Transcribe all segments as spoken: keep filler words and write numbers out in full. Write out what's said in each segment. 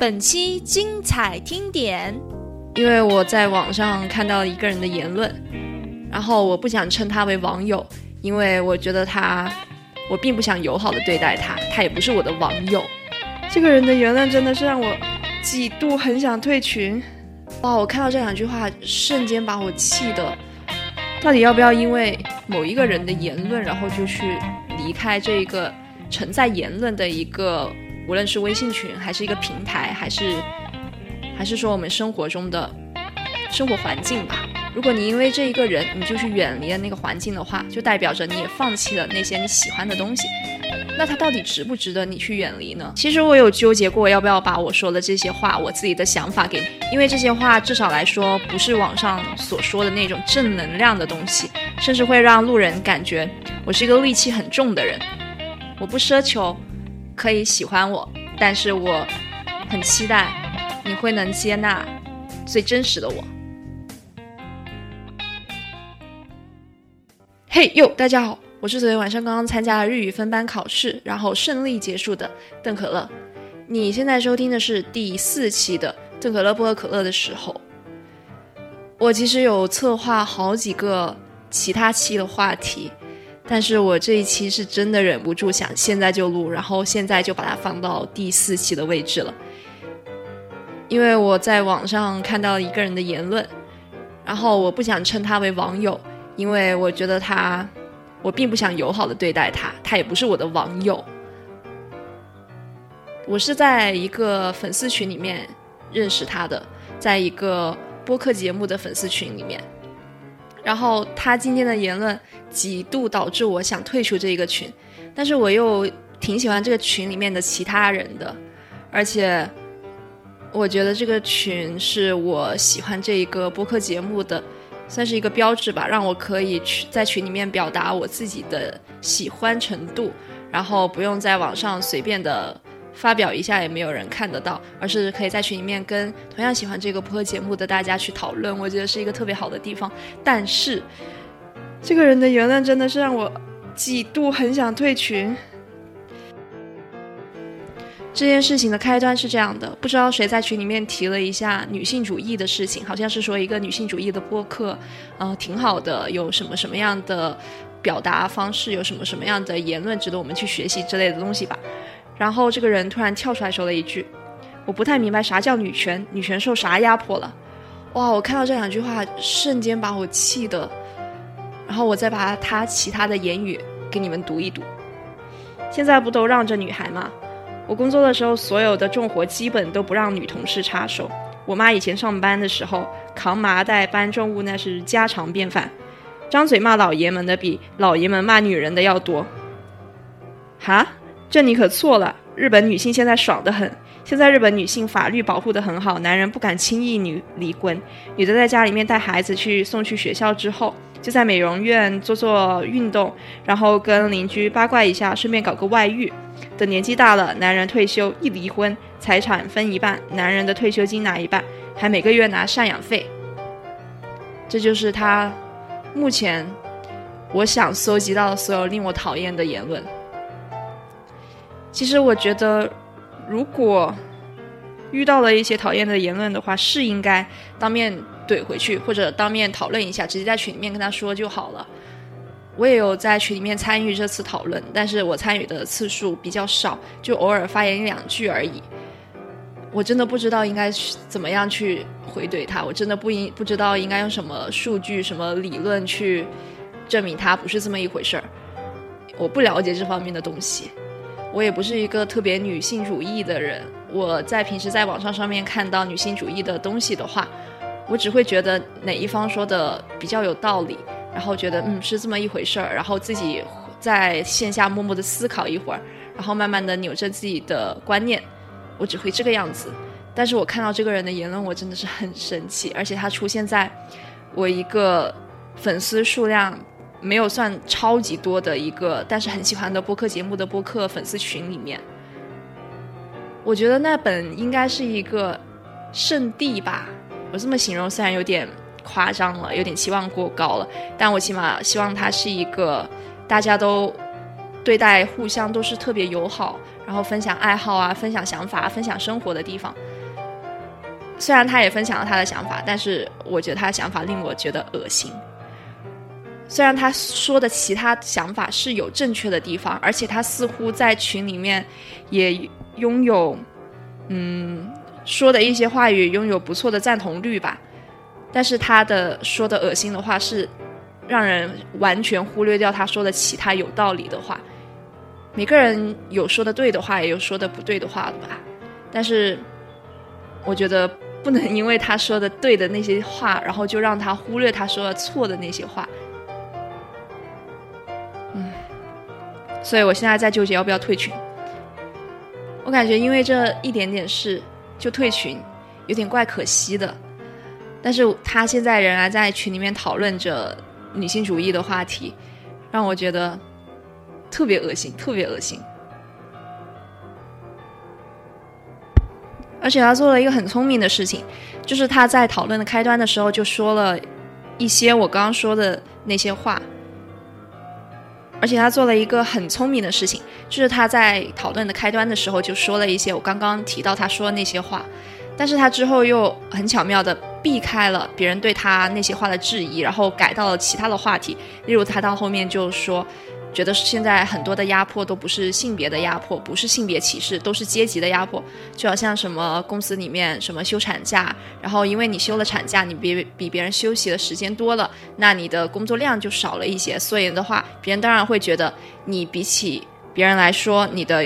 本期精彩听点，因为我在网上看到一个人的言论，然后我不想称他为网友，因为我觉得他，我并不想友好的对待他，他也不是我的网友。这个人的言论真的是让我几度很想退群。哇，我看到这两句话瞬间把我气的，到底要不要因为某一个人的言论然后就去离开这一个承载言论的一个，无论是微信群还是一个平台，还是还是说我们生活中的生活环境吧。如果你因为这一个人你就去远离了那个环境的话，就代表着你也放弃了那些你喜欢的东西，那它到底值不值得你去远离呢？其实我有纠结过要不要把我说的这些话，我自己的想法给你，因为这些话至少来说不是网上所说的那种正能量的东西，甚至会让路人感觉我是一个戾气很重的人。我不奢求可以喜欢我，但是我很期待你会能接纳最真实的我。嘿哟，大家好，我是昨天晚上刚刚参加了日语分班考试，然后顺利结束的邓可乐。你现在收听的是第四期的邓可乐不喝可乐的时候。我其实有策划好几个其他期的话题，但是我这一期是真的忍不住想现在就录，然后现在就把它放到第四期的位置了。因为我在网上看到一个人的言论，然后我不想称他为网友，因为我觉得他，我并不想友好的对待他，他也不是我的网友。我是在一个粉丝群里面认识他的，在一个播客节目的粉丝群里面，然后他今天的言论几度导致我想退出这个群，但是我又挺喜欢这个群里面的其他人的，而且我觉得这个群是我喜欢这一个播客节目的算是一个标志吧，让我可以去在群里面表达我自己的喜欢程度，然后不用在网上随便的发表一下也没有人看得到，而是可以在群里面跟同样喜欢这个播客节目的大家去讨论，我觉得是一个特别好的地方。但是这个人的言论真的是让我几度很想退群。这件事情的开端是这样的，不知道谁在群里面提了一下女性主义的事情，好像是说一个女性主义的播客呃，挺好的，有什么什么样的表达方式，有什么什么样的言论值得我们去学习之类的东西吧。然后这个人突然跳出来说了一句，我不太明白啥叫女权，女权受啥压迫了。哇，我看到这两句话瞬间把我气的，然后我再把他其他的言语给你们读一读。现在不都让着女孩吗？我工作的时候所有的重活基本都不让女同事插手，我妈以前上班的时候扛麻袋搬重物那是家常便饭，张嘴骂老爷们的比老爷们骂女人的要多。哈，这你可错了，日本女性现在爽得很，现在日本女性法律保护得很好，男人不敢轻易女离婚，女的在家里面带孩子去送去学校之后，就在美容院做做运动，然后跟邻居八卦一下，顺便搞个外遇。等年纪大了，男人退休一离婚，财产分一半，男人的退休金拿一半，还每个月拿赡养费。这就是他目前我想搜集到的所有令我讨厌的言论。其实我觉得如果遇到了一些讨厌的言论的话，是应该当面怼回去，或者当面讨论一下，直接在群里面跟他说就好了。我也有在群里面参与这次讨论，但是我参与的次数比较少，就偶尔发言一两句而已。我真的不知道应该怎么样去回怼他，我真的 不, 不知道应该用什么数据什么理论去证明他不是这么一回事儿。我不了解这方面的东西，我也不是一个特别女性主义的人，我在平时在网上上面看到女性主义的东西的话，我只会觉得哪一方说的比较有道理，然后觉得嗯是这么一回事儿，然后自己在线下默默的思考一会儿，然后慢慢的扭正自己的观念，我只会这个样子。但是我看到这个人的言论我真的是很生气，而且他出现在我一个粉丝数量没有算超级多的一个但是很喜欢的播客节目的播客粉丝群里面。我觉得那本应该是一个圣地吧，我这么形容虽然有点夸张了，有点期望过高了，但我起码希望它是一个大家都对待互相都是特别友好，然后分享爱好啊，分享想法，分享生活的地方。虽然他也分享了他的想法，但是我觉得他的想法令我觉得恶心。虽然他说的其他想法是有正确的地方，而且他似乎在群里面也拥有嗯，说的一些话语拥有不错的赞同率吧，但是他的说的恶心的话是让人完全忽略掉他说的其他有道理的话。每个人有说的对的话也有说的不对的话的吧，但是我觉得不能因为他说的对的那些话，然后就让他忽略他说的错的那些话。嗯，所以我现在在纠结要不要退群。我感觉因为这一点点事就退群有点怪可惜的，但是他现在仍然在群里面讨论着女性主义的话题，让我觉得特别恶心特别恶心。而且他做了一个很聪明的事情，就是他在讨论的开端的时候就说了一些我刚刚说的那些话，而且他做了一个很聪明的事情，就是他在讨论的开端的时候就说了一些我刚刚提到他说的那些话，但是他之后又很巧妙的避开了别人对他那些话的质疑，然后改到了其他的话题。例如他到后面就说觉得现在很多的压迫都不是性别的压迫，不是性别歧视，都是阶级的压迫，就好像什么公司里面什么休产假，然后因为你休了产假，你比比别人休息的时间多了，那你的工作量就少了一些，所以的话别人当然会觉得你比起别人来说你的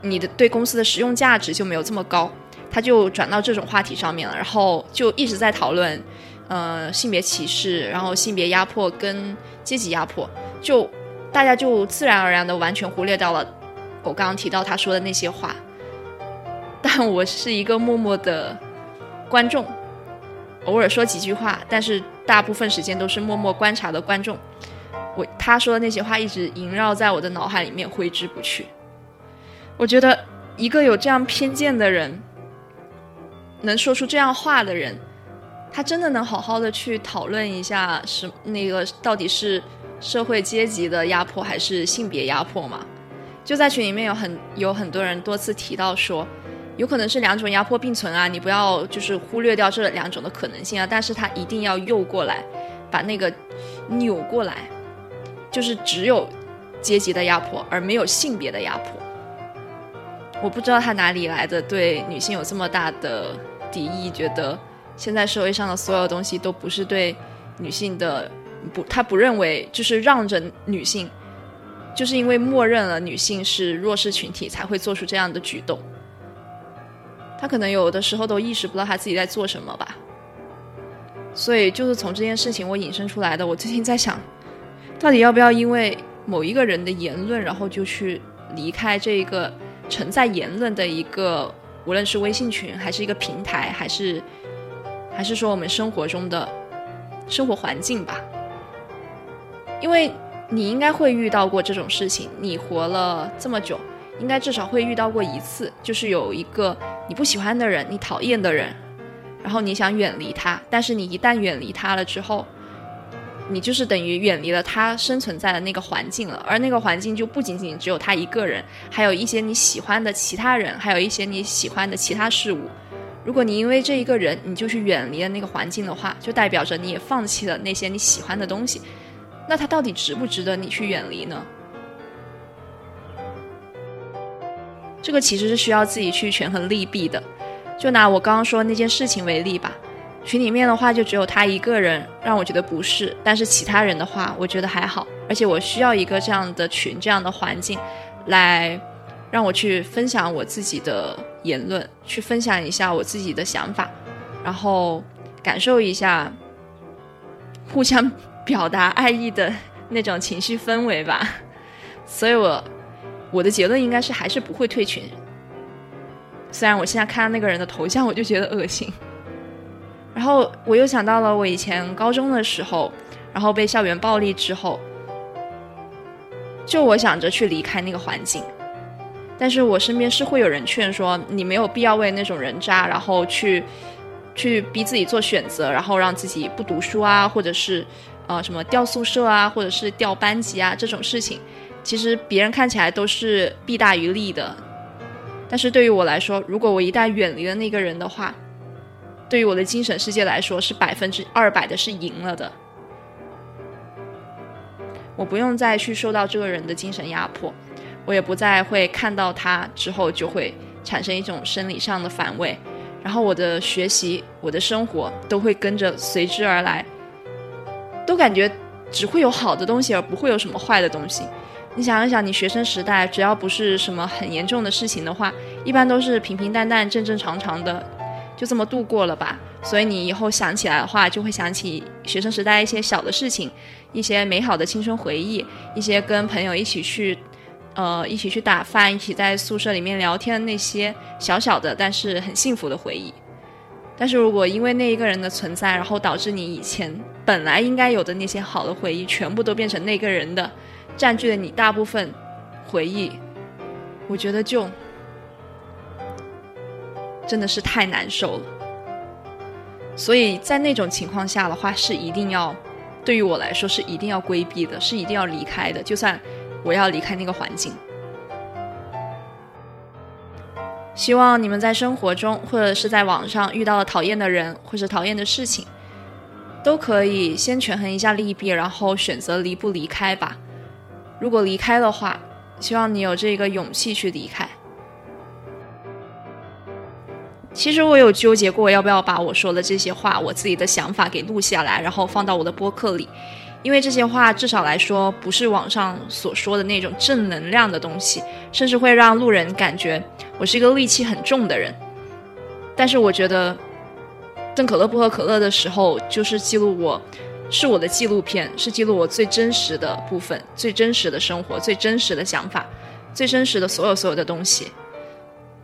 你的对公司的实用价值就没有这么高。他就转到这种话题上面了，然后就一直在讨论呃，性别歧视，然后性别压迫跟阶级压迫，就大家就自然而然的完全忽略掉了我刚刚提到他说的那些话。但我是一个默默的观众，偶尔说几句话，但是大部分时间都是默默观察的观众。我他说的那些话一直萦绕在我的脑海里面挥之不去。我觉得一个有这样偏见的人，能说出这样话的人，他真的能好好的去讨论一下是那个到底是社会阶级的压迫还是性别压迫吗？就在群里面有很有很多人多次提到说有可能是两种压迫并存啊，你不要就是忽略掉这两种的可能性啊，但是他一定要诱过来，把那个扭过来，就是只有阶级的压迫而没有性别的压迫。我不知道他哪里来的对女性有这么大的敌意，觉得现在社会上的所有东西都不是对女性的不，他不认为就是让着女性，就是因为默认了女性是弱势群体才会做出这样的举动。他可能有的时候都意识不到他自己在做什么吧。所以就是从这件事情我引申出来的，我最近在想到底要不要因为某一个人的言论然后就去离开这个承载言论的一个，无论是微信群还是一个平台，还是还是说我们生活中的生活环境吧。因为你应该会遇到过这种事情，你活了这么久应该至少会遇到过一次，就是有一个你不喜欢的人，你讨厌的人，然后你想远离他，但是你一旦远离他了之后，你就是等于远离了他生存在的那个环境了，而那个环境就不仅仅只有他一个人，还有一些你喜欢的其他人，还有一些你喜欢的其他事物。如果你因为这一个人你就去远离了那个环境的话，就代表着你也放弃了那些你喜欢的东西，那它到底值不值得你去远离呢？这个其实是需要自己去权衡利弊的。就拿我刚刚说那件事情为例吧，群里面的话就只有他一个人让我觉得不适，但是其他人的话我觉得还好，而且我需要一个这样的群，这样的环境来让我去分享我自己的言论，去分享一下我自己的想法，然后感受一下互相表达爱意的那种情绪氛围吧。所以我我的结论应该是还是不会退群，虽然我现在看到那个人的头像我就觉得恶心。然后我又想到了我以前高中的时候，然后被校园暴力之后，就我想着去离开那个环境，但是我身边是会有人劝说你没有必要为那种人渣然后去去逼自己做选择，然后让自己不读书啊，或者是呃什么调宿舍啊，或者是调班级啊，这种事情其实别人看起来都是弊大于利的。但是对于我来说，如果我一旦远离了那个人的话，对于我的精神世界来说是百分之二百的是赢了的，我不用再去受到这个人的精神压迫，我也不再会看到他之后就会产生一种生理上的反胃，然后我的学习我的生活都会跟着随之而来，都感觉只会有好的东西而不会有什么坏的东西。你想一想，你学生时代只要不是什么很严重的事情的话，一般都是平平淡淡正正常常的就这么度过了吧，所以你以后想起来的话就会想起学生时代一些小的事情，一些美好的青春回忆，一些跟朋友一起去呃，一起去打饭，一起在宿舍里面聊天，那些小小的但是很幸福的回忆。但是如果因为那一个人的存在，然后导致你以前本来应该有的那些好的回忆全部都变成那个人的，占据了你大部分回忆，我觉得就真的是太难受了。所以在那种情况下的话，是一定要，对于我来说是一定要规避的，是一定要离开的，就算我要离开那个环境。希望你们在生活中或者是在网上遇到了讨厌的人或者讨厌的事情，都可以先权衡一下利弊，然后选择离不离开吧。如果离开的话，希望你有这个勇气去离开。其实我有纠结过要不要把我说的这些话，我自己的想法给录下来，然后放到我的播客里，因为这些话至少来说不是网上所说的那种正能量的东西，甚至会让路人感觉我是一个戾气很重的人。但是我觉得邓可乐不喝可乐的时候，就是记录我，是我的纪录片，是记录我最真实的部分，最真实的生活，最真实的想法，最真实的所有所有的东西。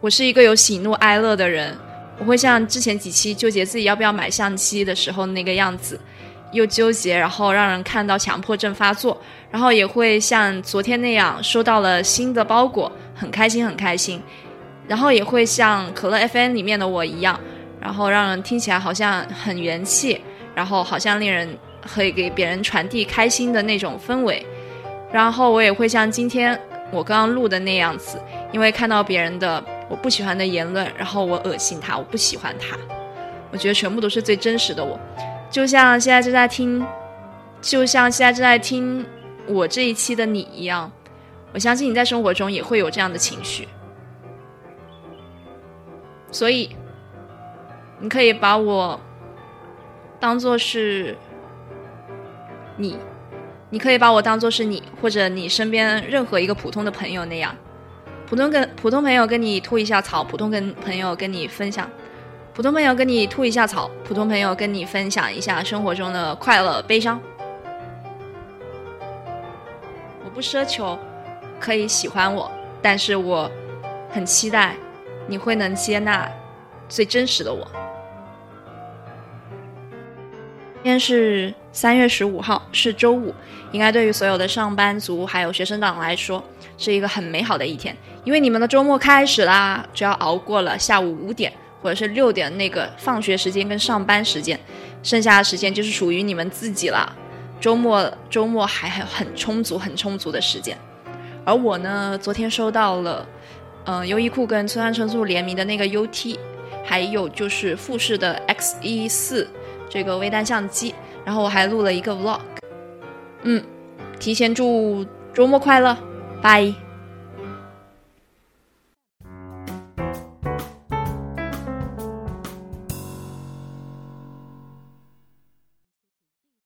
我是一个有喜怒哀乐的人，我会像之前几期纠结自己要不要买相机的时候那个样子，又纠结然后让人看到强迫症发作，然后也会像昨天那样收到了新的包裹很开心很开心，然后也会像可乐 F M 里面的我一样，然后让人听起来好像很元气，然后好像令人可以给别人传递开心的那种氛围。然后我也会像今天我刚刚录的那样子，因为看到别人的我不喜欢的言论，然后我恶心他，我不喜欢他，我觉得全部都是最真实的我。就像现在正在听就像现在正在听我这一期的你一样，我相信你在生活中也会有这样的情绪，所以你可以把我当作是你你可以把我当作是你，或者你身边任何一个普通的朋友那样，普通跟普通朋友跟你吐一下槽，普通跟朋友跟你分享普通朋友跟你吐一下草，普通朋友跟你分享一下生活中的快乐悲伤。我不奢求可以喜欢我，但是我很期待你会能接纳最真实的我。今天是三月十五号，是周五，应该对于所有的上班族还有学生党来说是一个很美好的一天，因为你们的周末开始啦，只要熬过了下午五点或者是六点那个放学时间跟上班时间，剩下的时间就是属于你们自己了。周末周末还很充足很充足的时间。而我呢，昨天收到了嗯、呃，优衣库跟村上春树联名的那个 U T， 还有就是富士的 X E 四 这个微单相机，然后我还录了一个 vlog。嗯，提前祝周末快乐，拜。